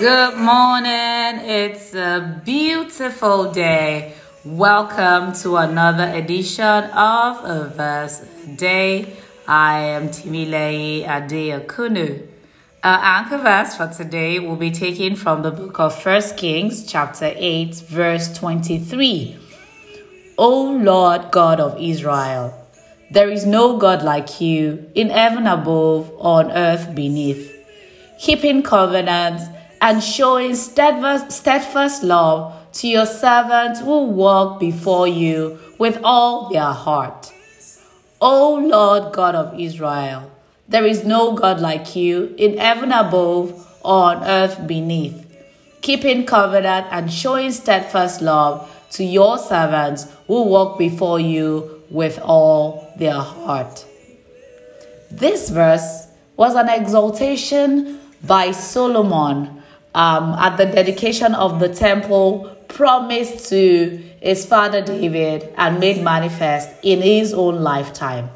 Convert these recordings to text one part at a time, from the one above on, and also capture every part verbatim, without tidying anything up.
Good morning. It's a beautiful day. Welcome to another edition of A Verse A Day. I am Timilei Adeyakunu. Our anchor verse for today will be taken from the book of First Kings, chapter eight, verse twenty-three. O Lord God of Israel, there is no God like you in heaven above, on earth beneath, keeping covenants and showing steadfast, steadfast love to your servants who walk before you with all their heart. O Lord God of Israel, there is no God like you in heaven above or on earth beneath, keeping covenant and showing steadfast love to your servants who walk before you with all their heart. This verse was an exaltation by Solomon Um, at the dedication of the temple promised to his father David and made manifest in his own lifetime.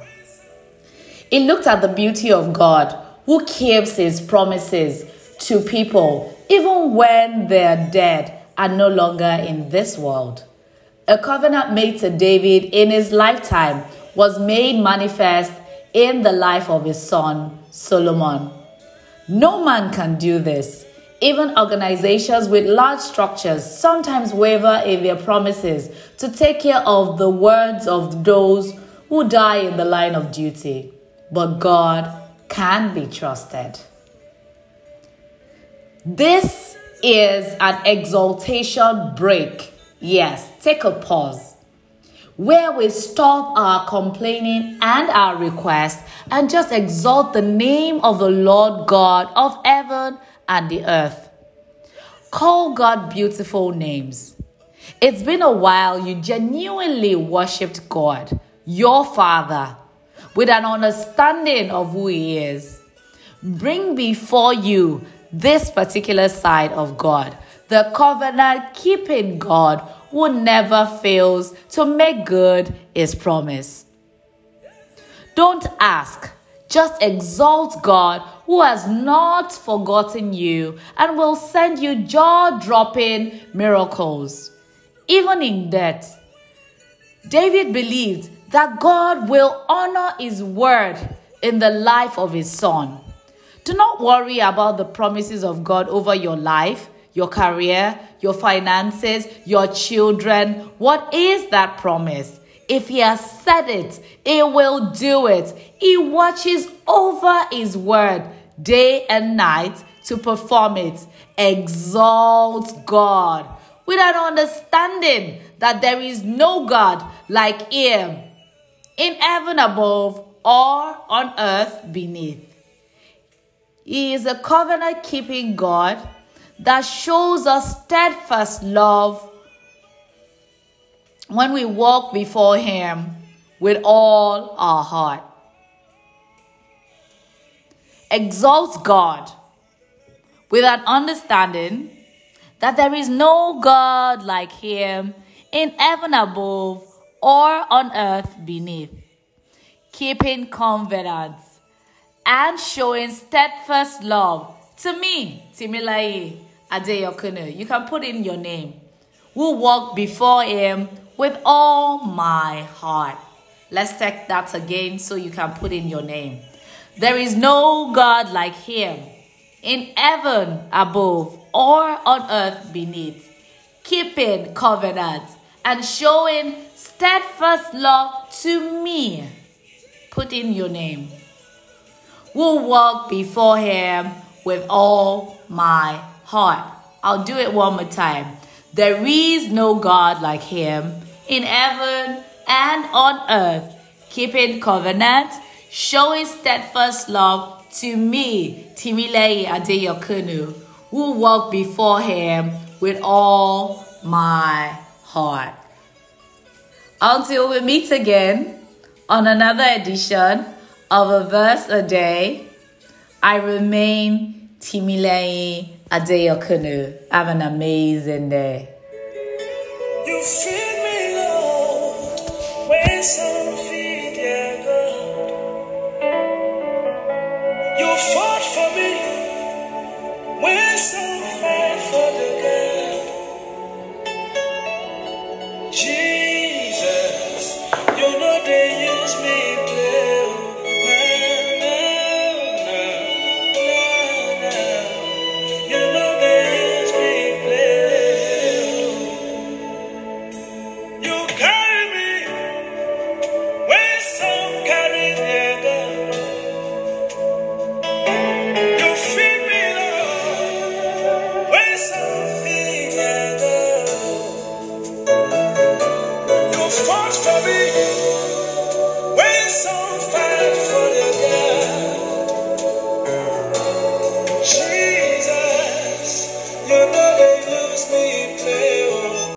It looked at the beauty of God who keeps his promises to people even when they're dead and no longer in this world. A covenant made to David in his lifetime was made manifest in the life of his son Solomon. No man can do this. Even organizations with large structures sometimes waver in their promises to take care of the words of those who die in the line of duty. But God can be trusted. This is an exaltation break. Yes, take a pause, where we stop our complaining and our requests and just exalt the name of the Lord God of heaven and the earth. Call God beautiful names. It's been a while you genuinely worshipped God, your Father, with an understanding of who He is. Bring before you this particular side of God, the covenant-keeping God who never fails to make good His promise. Don't ask. Just exalt God who has not forgotten you and will send you jaw-dropping miracles, even in death. David believed that God will honor his word in the life of his son. Do not worry about the promises of God over your life, your career, your finances, your children. What is that promise? If he has said it, he will do it. He watches over his word day and night to perform it. Exalt God with an understanding that there is no God like him in heaven above or on earth beneath. He is a covenant-keeping God that shows us steadfast love when we walk before Him with all our heart. Exalt God with an understanding that there is no God like Him in heaven above or on earth beneath, keeping covenants and showing steadfast love to me, Timilei Adeyakunu. You can put in your name. We'll walk before Him with all my heart. Let's take that again so you can put in your name. There is no God like Him in heaven above or on earth beneath, keeping covenant and showing steadfast love to me. Put in your name. We'll walk before Him with all my heart. I'll do it one more time. There is no God like Him in heaven and on earth, keeping covenant, showing steadfast love to me, Timilei Adeyakunu, who walk before Him with all my heart. Until we meet again on another edition of A Verse A Day, I remain Timilei Adeyakunu. Have an amazing day. You feed me, Lord, when some feed their God. You fought for me when some fight. Yes,